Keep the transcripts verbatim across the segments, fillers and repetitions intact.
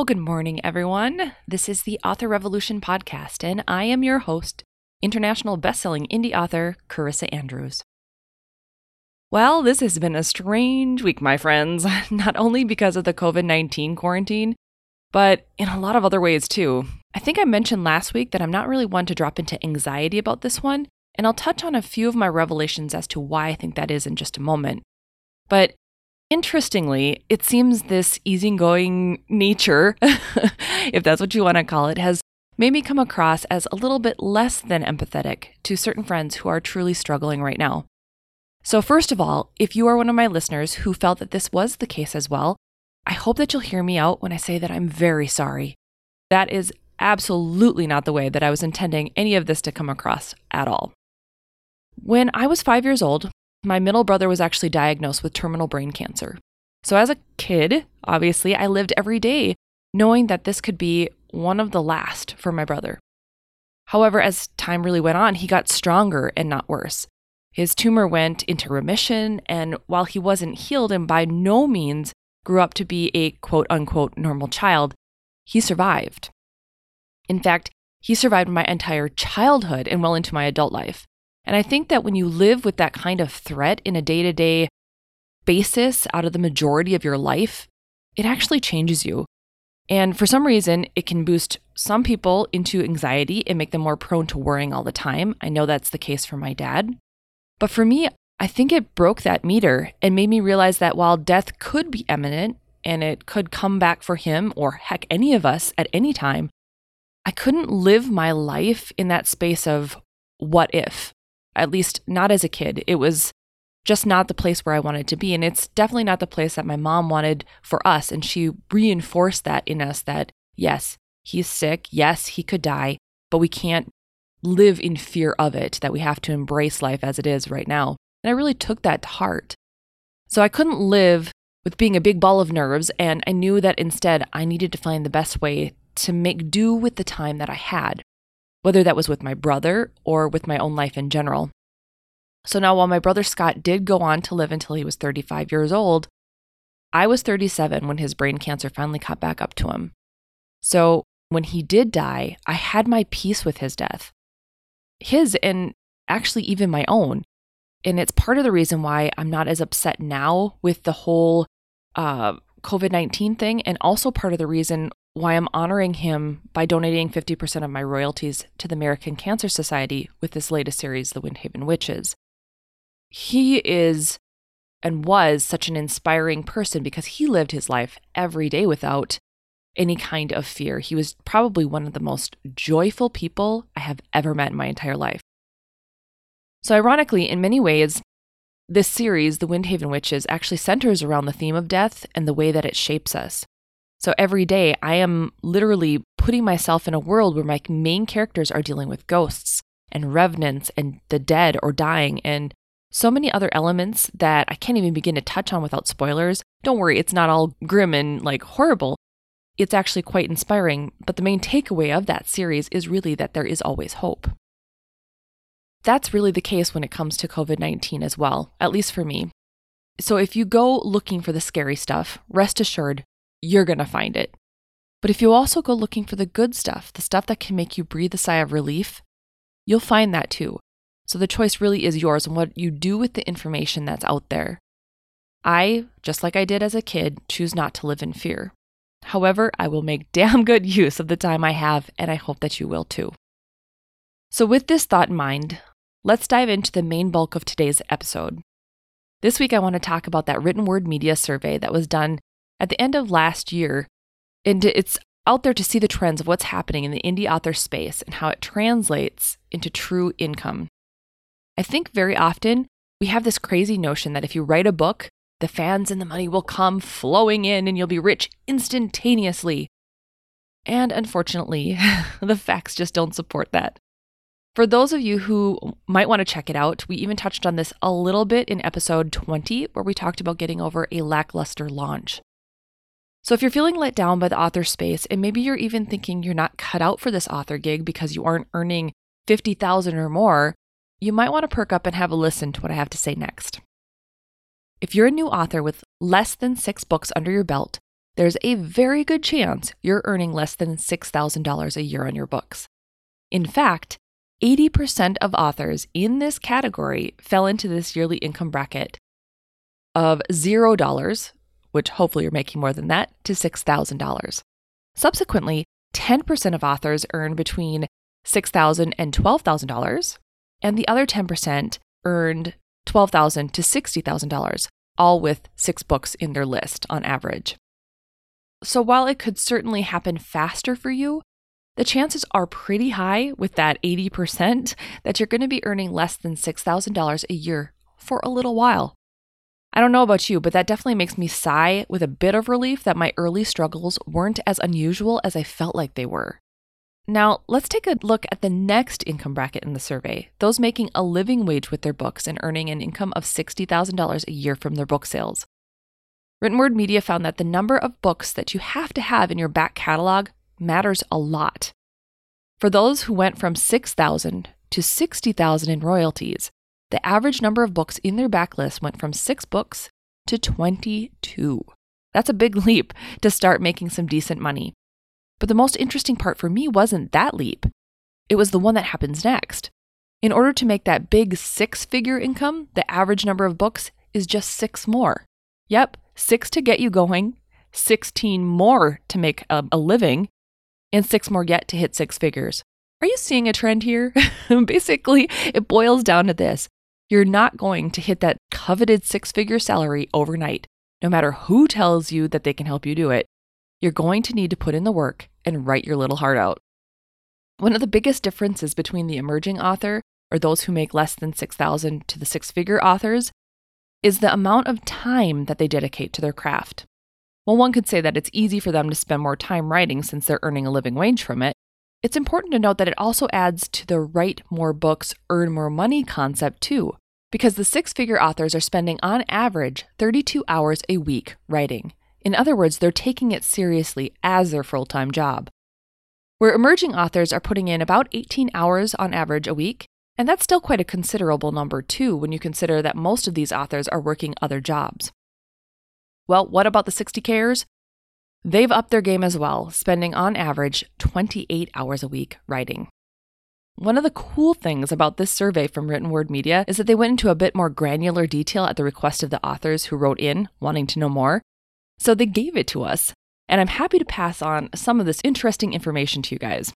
Well, good morning, everyone. This is the Author Revolution podcast, and I am your host, international best-selling indie author, Carissa Andrews. Well, this has been a strange week, my friends, not only because of the COVID nineteen quarantine, but in a lot of other ways, too. I think I mentioned last week that I'm not really one to drop into anxiety about this one, and I'll touch on a few of my revelations as to why I think that is in just a moment. But interestingly, it seems this easygoing nature, if that's what you want to call it, has made me come across as a little bit less than empathetic to certain friends who are truly struggling right now. So first of all, if you are one of my listeners who felt that this was the case as well, I hope that you'll hear me out when I say that I'm very sorry. That is absolutely not the way that I was intending any of this to come across at all. When I was five years old, my middle brother was actually diagnosed with terminal brain cancer. So as a kid, obviously, I lived every day knowing that this could be one of the last for my brother. However, as time really went on, he got stronger and not worse. His tumor went into remission, and while he wasn't healed and by no means grew up to be a quote-unquote normal child, he survived. In fact, he survived my entire childhood and well into my adult life. And I think that when you live with that kind of threat in a day-to-day basis out of the majority of your life, it actually changes you. And for some reason, it can boost some people into anxiety and make them more prone to worrying all the time. I know that's the case for my dad. But for me, I think it broke that meter and made me realize that while death could be imminent and it could come back for him or heck any of us at any time, I couldn't live my life in that space of what if. At least not as a kid. It was just not the place where I wanted to be. And it's definitely not the place that my mom wanted for us. And she reinforced that in us that, yes, he's sick. Yes, he could die. But we can't live in fear of it, that we have to embrace life as it is right now. And I really took that to heart. So I couldn't live with being a big ball of nerves. And I knew that instead I needed to find the best way to make do with the time that I had, whether that was with my brother or with my own life in general. So now, while my brother Scott did go on to live until he was thirty-five years old, I was thirty-seven when his brain cancer finally caught back up to him. So when he did die, I had my peace with his death, his and actually even my own. And it's part of the reason why I'm not as upset now with the whole uh, COVID nineteen thing, and also part of the reason why I'm honoring him by donating fifty percent of my royalties to the American Cancer Society with this latest series, The Windhaven Witches. He is and was such an inspiring person because he lived his life every day without any kind of fear. He was probably one of the most joyful people I have ever met in my entire life. So ironically, in many ways, this series, The Windhaven Witches, actually centers around the theme of death and the way that it shapes us. So every day, I am literally putting myself in a world where my main characters are dealing with ghosts and revenants and the dead or dying and so many other elements that I can't even begin to touch on without spoilers. Don't worry, it's not all grim and like horrible. It's actually quite inspiring, but the main takeaway of that series is really that there is always hope. That's really the case when it comes to COVID nineteen as well, at least for me. So if you go looking for the scary stuff, rest assured, you're going to find it. But if you also go looking for the good stuff, the stuff that can make you breathe a sigh of relief, you'll find that too. So the choice really is yours and what you do with the information that's out there. I, just like I did as a kid, choose not to live in fear. However, I will make damn good use of the time I have, and I hope that you will too. So with this thought in mind, let's dive into the main bulk of today's episode. This week, I want to talk about that Written Word Media survey that was done at the end of last year, and it's out there to see the trends of what's happening in the indie author space and how it translates into true income. I think very often we have this crazy notion that if you write a book, the fans and the money will come flowing in and you'll be rich instantaneously. And unfortunately, the facts just don't support that. For those of you who might want to check it out, we even touched on this a little bit in episode twenty, where we talked about getting over a lackluster launch. So if you're feeling let down by the author space, and maybe you're even thinking you're not cut out for this author gig because you aren't earning fifty thousand dollars or more, you might want to perk up and have a listen to what I have to say next. If you're a new author with less than six books under your belt, there's a very good chance you're earning less than six thousand dollars a year on your books. In fact, eighty percent of authors in this category fell into this yearly income bracket of zero dollars, which hopefully you're making more than that, to six thousand dollars. Subsequently, ten percent of authors earn between six thousand dollars and twelve thousand dollars, and the other ten percent earned twelve thousand dollars to sixty thousand dollars, all with six books in their list on average. So while it could certainly happen faster for you, the chances are pretty high with that eighty percent that you're going to be earning less than six thousand dollars a year for a little while. I don't know about you, but that definitely makes me sigh with a bit of relief that my early struggles weren't as unusual as I felt like they were. Now, let's take a look at the next income bracket in the survey, those making a living wage with their books and earning an income of sixty thousand dollars a year from their book sales. Written Word Media found that the number of books that you have to have in your back catalog matters a lot. For those who went from six thousand dollars to sixty thousand dollars in royalties, the average number of books in their backlist went from six books to twenty-two. That's a big leap to start making some decent money. But the most interesting part for me wasn't that leap. It was the one that happens next. In order to make that big six-figure income, the average number of books is just six more. Yep, six to get you going, sixteen more to make a, a living, and six more yet to hit six figures. Are you seeing a trend here? Basically, it boils down to this. You're not going to hit that coveted six-figure salary overnight, no matter who tells you that they can help you do it. You're going to need to put in the work and write your little heart out. One of the biggest differences between the emerging author, or those who make less than six thousand dollars, to the six-figure authors, is the amount of time that they dedicate to their craft. While one could say that it's easy for them to spend more time writing since they're earning a living wage from it, it's important to note that it also adds to the write more books, earn more money concept too, because the six-figure authors are spending on average thirty-two hours a week writing. In other words, they're taking it seriously as their full-time job. Where emerging authors are putting in about eighteen hours on average a week, and that's still quite a considerable number too when you consider that most of these authors are working other jobs. Well, what about the sixty K's? They've upped their game as well, spending on average twenty-eight hours a week writing. One of the cool things about this survey from Written Word Media is that they went into a bit more granular detail at the request of the authors who wrote in, wanting to know more. So they gave it to us, and I'm happy to pass on some of this interesting information to you guys.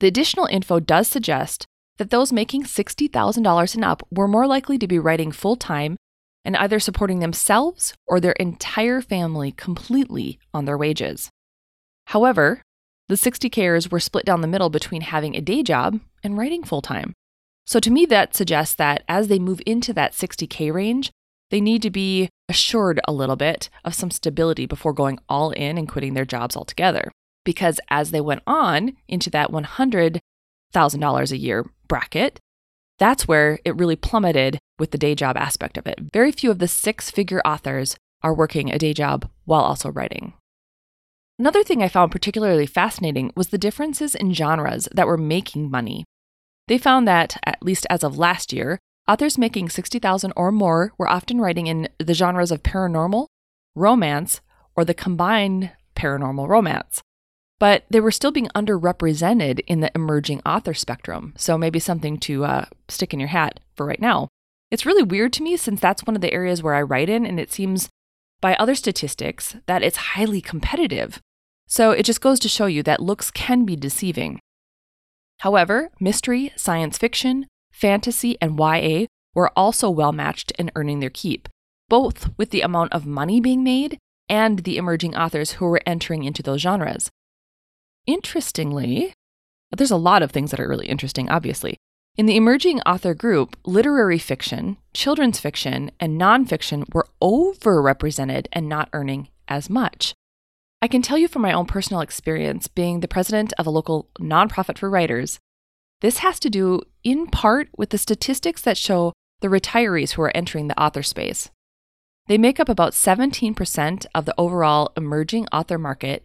The additional info does suggest that those making sixty thousand dollars and up were more likely to be writing full-time and either supporting themselves or their entire family completely on their wages. However, the sixty K's were split down the middle between having a day job and writing full-time. So to me, that suggests that as they move into that sixty K range, they need to be assured a little bit of some stability before going all in and quitting their jobs altogether. Because as they went on into that one hundred thousand dollars a year bracket, that's where it really plummeted with the day job aspect of it. Very few of the six-figure authors are working a day job while also writing. Another thing I found particularly fascinating was the differences in genres that were making money. They found that, at least as of last year, authors making sixty thousand dollars or more were often writing in the genres of paranormal, romance, or the combined paranormal romance. But they were still being underrepresented in the emerging author spectrum, so maybe something to uh, stick in your hat for right now. It's really weird to me since that's one of the areas where I write in, and it seems by other statistics that it's highly competitive. So it just goes to show you that looks can be deceiving. However, mystery, science fiction, fantasy, and Y A were also well-matched in earning their keep, both with the amount of money being made and the emerging authors who were entering into those genres. Interestingly, there's a lot of things that are really interesting, obviously. In the emerging author group, literary fiction, children's fiction, and nonfiction were overrepresented and not earning as much. I can tell you from my own personal experience, being the president of a local nonprofit for writers, this has to do in part with the statistics that show the retirees who are entering the author space. They make up about seventeen percent of the overall emerging author market,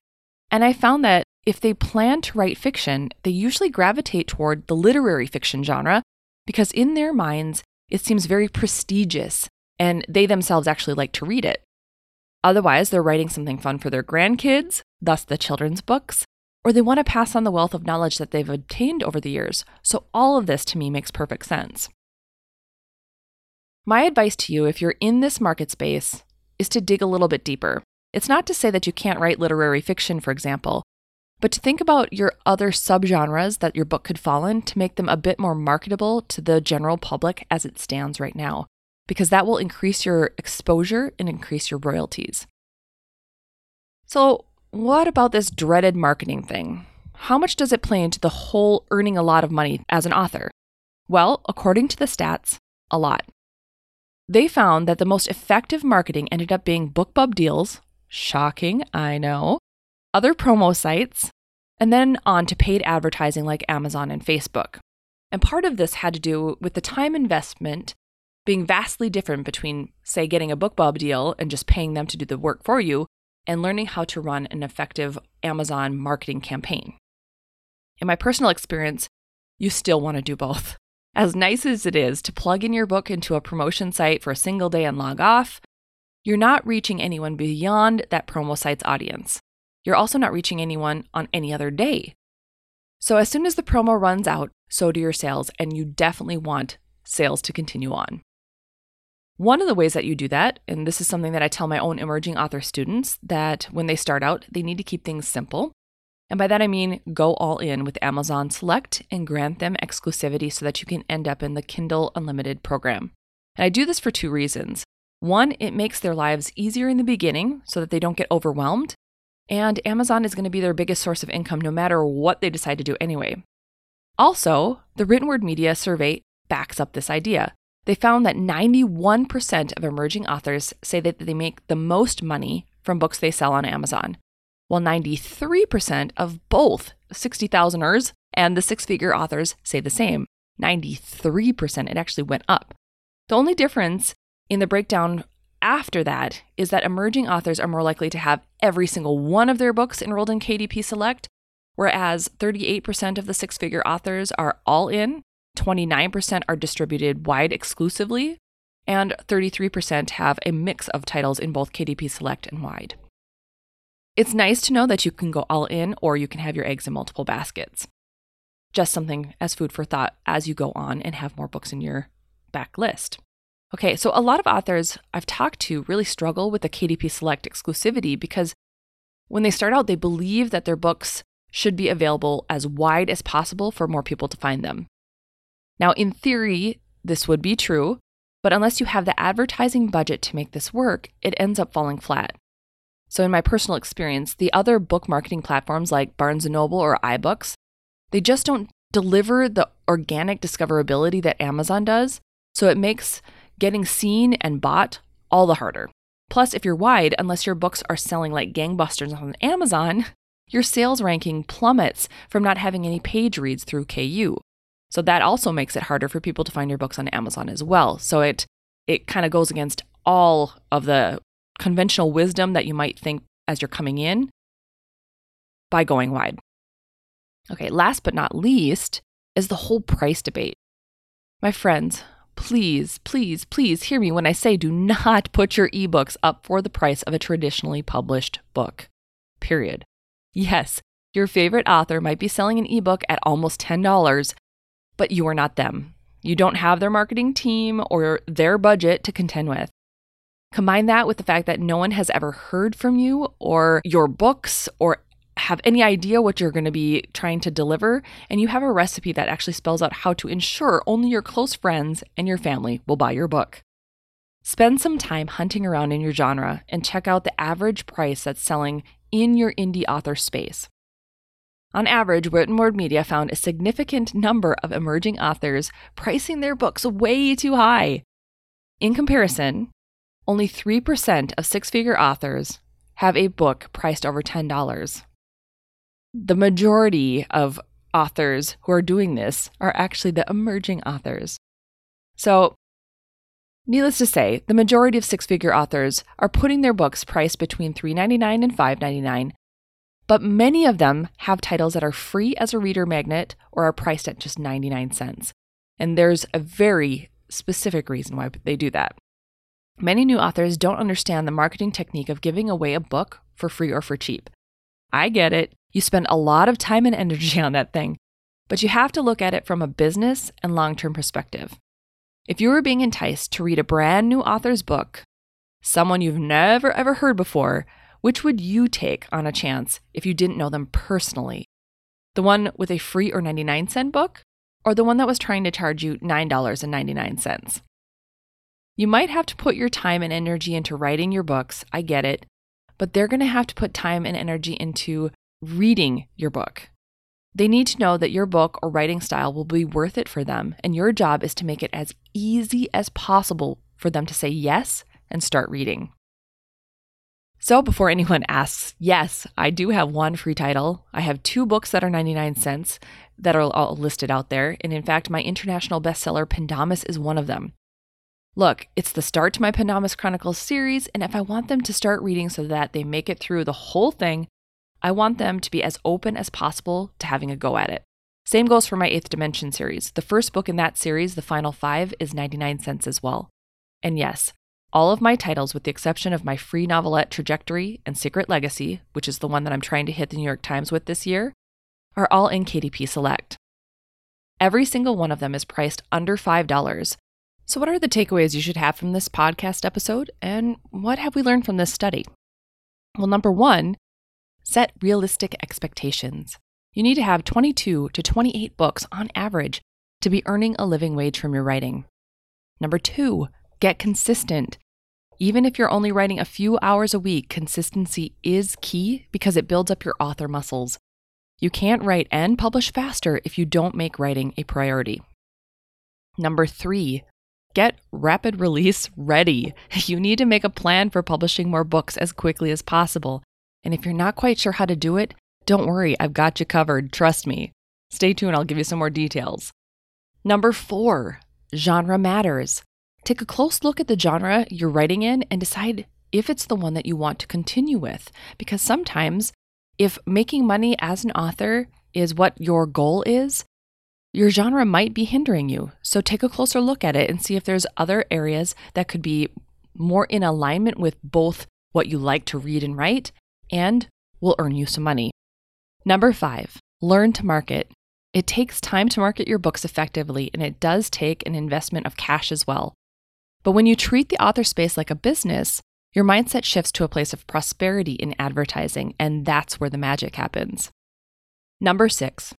and I found that if they plan to write fiction, they usually gravitate toward the literary fiction genre because in their minds, it seems very prestigious and they themselves actually like to read it. Otherwise, they're writing something fun for their grandkids, thus the children's books, or they want to pass on the wealth of knowledge that they've obtained over the years. So all of this to me makes perfect sense. My advice to you, if you're in this market space, is to dig a little bit deeper. It's not to say that you can't write literary fiction, for example, but to think about your other subgenres that your book could fall in to make them a bit more marketable to the general public as it stands right now, because that will increase your exposure and increase your royalties. So what about this dreaded marketing thing? How much does it play into the whole earning a lot of money as an author? Well, according to the stats, a lot. They found that the most effective marketing ended up being BookBub deals, shocking, I know, other promo sites, and then on to paid advertising like Amazon and Facebook. And part of this had to do with the time investment being vastly different between, say, getting a BookBub deal and just paying them to do the work for you and learning how to run an effective Amazon marketing campaign. In my personal experience, you still want to do both. As nice as it is to plug in your book into a promotion site for a single day and log off, you're not reaching anyone beyond that promo site's audience. You're also not reaching anyone on any other day. So as soon as the promo runs out, so do your sales, and you definitely want sales to continue on. One of the ways that you do that, and this is something that I tell my own emerging author students, that when they start out, they need to keep things simple. And by that I mean go all in with Amazon Select and grant them exclusivity so that you can end up in the Kindle Unlimited program. And I do this for two reasons. One, it makes their lives easier in the beginning so that they don't get overwhelmed. And Amazon is going to be their biggest source of income no matter what they decide to do anyway. Also, the Written Word Media survey backs up this idea. They found that ninety-one percent of emerging authors say that they make the most money from books they sell on Amazon, while ninety-three percent of both sixty thousanders and the six-figure authors say the same. ninety-three percent, it actually went up. The only difference in the breakdown after that is that emerging authors are more likely to have every single one of their books enrolled in K D P Select, whereas thirty-eight percent of the six-figure authors are all in, twenty-nine percent are distributed wide exclusively, and thirty-three percent have a mix of titles in both K D P Select and wide. It's nice to know that you can go all in, or you can have your eggs in multiple baskets. Just something as food for thought as you go on and have more books in your backlist. Okay, so a lot of authors I've talked to really struggle with the K D P Select exclusivity because when they start out, they believe that their books should be available as wide as possible for more people to find them. Now, in theory, this would be true, but unless you have the advertising budget to make this work, it ends up falling flat. So in my personal experience, the other book marketing platforms like Barnes and Noble or iBooks, they just don't deliver the organic discoverability that Amazon does. So it makes getting seen and bought all the harder. Plus, if you're wide, unless your books are selling like gangbusters on Amazon, your sales ranking plummets from not having any page reads through K U. So that also makes it harder for people to find your books on Amazon as well. So it it kind of goes against all of the conventional wisdom that you might think as you're coming in by going wide. Okay, last but not least is the whole price debate. My friends, please, please, please hear me when I say do not put your ebooks up for the price of a traditionally published book, period. Yes, your favorite author might be selling an ebook at almost ten dollars, but you are not them. You don't have their marketing team or their budget to contend with. Combine that with the fact that no one has ever heard from you or your books or have any idea what you're going to be trying to deliver, and you have a recipe that actually spells out how to ensure only your close friends and your family will buy your book. Spend some time hunting around in your genre and check out the average price that's selling in your indie author space. On average, Written Word Media found a significant number of emerging authors pricing their books way too high. In comparison, only three percent of six-figure authors have a book priced over ten dollars. The majority of authors who are doing this are actually the emerging authors. So, needless to say, the majority of six-figure authors are putting their books priced between three ninety-nine and five ninety-nine, but many of them have titles that are free as a reader magnet or are priced at just ninety-nine cents. And there's a very specific reason why they do that. Many new authors don't understand the marketing technique of giving away a book for free or for cheap. I get it. You spend a lot of time and energy on that thing, but you have to look at it from a business and long-term perspective. If you were being enticed to read a brand new author's book, someone you've never ever heard before, which would you take on a chance if you didn't know them personally? The one with a free or ninety-nine cent book, or the one that was trying to charge you nine dollars and ninety-nine cents? You might have to put your time and energy into writing your books, I get it, but they're going to have to put time and energy into reading your book. They need to know that your book or writing style will be worth it for them, and your job is to make it as easy as possible for them to say yes and start reading. So before anyone asks, yes, I do have one free title. I have two books that are ninety-nine cents that are all listed out there, and in fact, my international bestseller, Pindamas, is one of them. Look, it's the start to my Pindamas Chronicles series, and if I want them to start reading so that they make it through the whole thing, I want them to be as open as possible to having a go at it. Same goes for my Eighth Dimension series. The first book in that series, The Final Five, is ninety-nine cents as well. And yes, all of my titles, with the exception of my free novelette Trajectory and Secret Legacy, which is the one that I'm trying to hit the New York Times with this year, are all in K D P Select. Every single one of them is priced under five dollars. So what are the takeaways you should have from this podcast episode, and what have we learned from this study? Well, number one, set realistic expectations. You need to have twenty-two to twenty-eight books on average to be earning a living wage from your writing. Number two, get consistent. Even if you're only writing a few hours a week, consistency is key because it builds up your author muscles. You can't write and publish faster if you don't make writing a priority. Number three, get rapid release ready. You need to make a plan for publishing more books as quickly as possible. And if you're not quite sure how to do it, don't worry, I've got you covered. Trust me. Stay tuned, I'll give you some more details. Number four, genre matters. Take a close look at the genre you're writing in and decide if it's the one that you want to continue with. Because sometimes, if making money as an author is what your goal is, your genre might be hindering you, so take a closer look at it and see if there's other areas that could be more in alignment with both what you like to read and write and will earn you some money. Number five, learn to market. It takes time to market your books effectively, and it does take an investment of cash as well. But when you treat the author space like a business, your mindset shifts to a place of prosperity in advertising, and that's where the magic happens. Number six,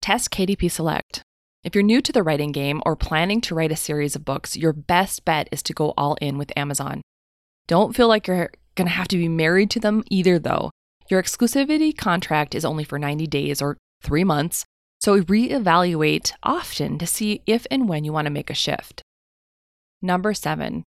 test K D P Select. If you're new to the writing game or planning to write a series of books, your best bet is to go all in with Amazon. Don't feel like you're going to have to be married to them either, though. Your exclusivity contract is only for ninety days or three months, so reevaluate often to see if and when you want to make a shift. Number seven,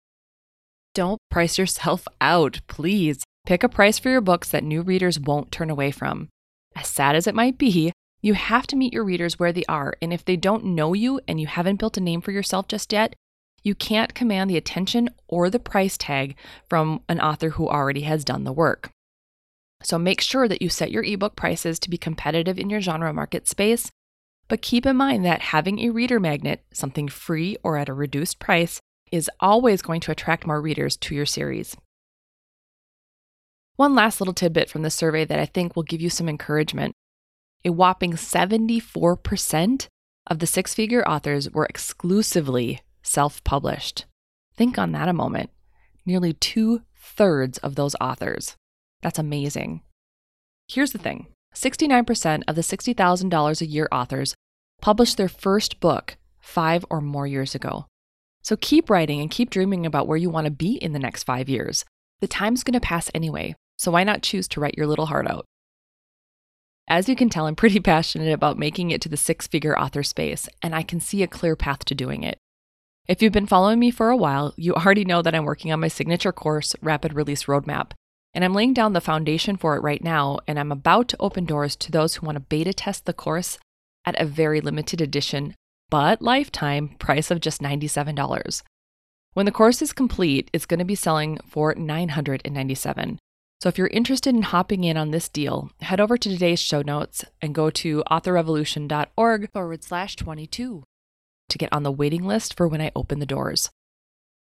don't price yourself out, please. Pick a price for your books that new readers won't turn away from. As sad as it might be, you have to meet your readers where they are, and if they don't know you and you haven't built a name for yourself just yet, you can't command the attention or the price tag from an author who already has done the work. So make sure that you set your ebook prices to be competitive in your genre market space, but keep in mind that having a reader magnet, something free or at a reduced price, is always going to attract more readers to your series. One last little tidbit from this survey that I think will give you some encouragement. A whopping seventy-four percent of the six-figure authors were exclusively self-published. Think on that a moment. Nearly two-thirds of those authors. That's amazing. Here's the thing. sixty-nine percent of the sixty thousand dollars a year authors published their first book five or more years ago. So keep writing and keep dreaming about where you want to be in the next five years. The time's going to pass anyway, so why not choose to write your little heart out? As you can tell, I'm pretty passionate about making it to the six-figure author space, and I can see a clear path to doing it. If you've been following me for a while, you already know that I'm working on my signature course, Rapid Release Roadmap, and I'm laying down the foundation for it right now, and I'm about to open doors to those who want to beta test the course at a very limited edition, but lifetime price of just ninety-seven dollars. When the course is complete, it's going to be selling for nine hundred ninety-seven dollars. So if you're interested in hopping in on this deal, head over to today's show notes and go to authorrevolution dot org forward slash twenty-two to get on the waiting list for when I open the doors.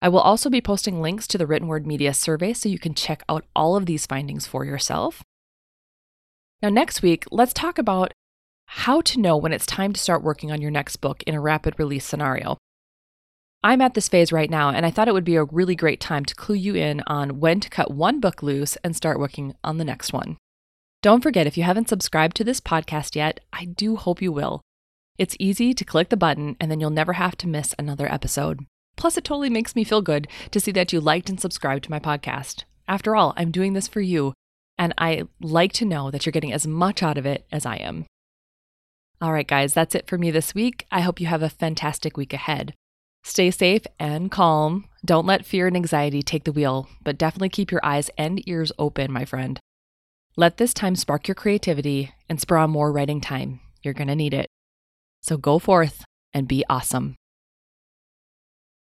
I will also be posting links to the Written Word Media survey so you can check out all of these findings for yourself. Now, next week, let's talk about how to know when it's time to start working on your next book in a rapid release scenario. I'm at this phase right now, and I thought it would be a really great time to clue you in on when to cut one book loose and start working on the next one. Don't forget, if you haven't subscribed to this podcast yet, I do hope you will. It's easy to click the button, and then you'll never have to miss another episode. Plus, it totally makes me feel good to see that you liked and subscribed to my podcast. After all, I'm doing this for you, and I like to know that you're getting as much out of it as I am. All right, guys, that's it for me this week. I hope you have a fantastic week ahead. Stay safe and calm. Don't let fear and anxiety take the wheel, but definitely keep your eyes and ears open, my friend. Let this time spark your creativity and spur on more writing time. You're going to need it. So go forth and be awesome.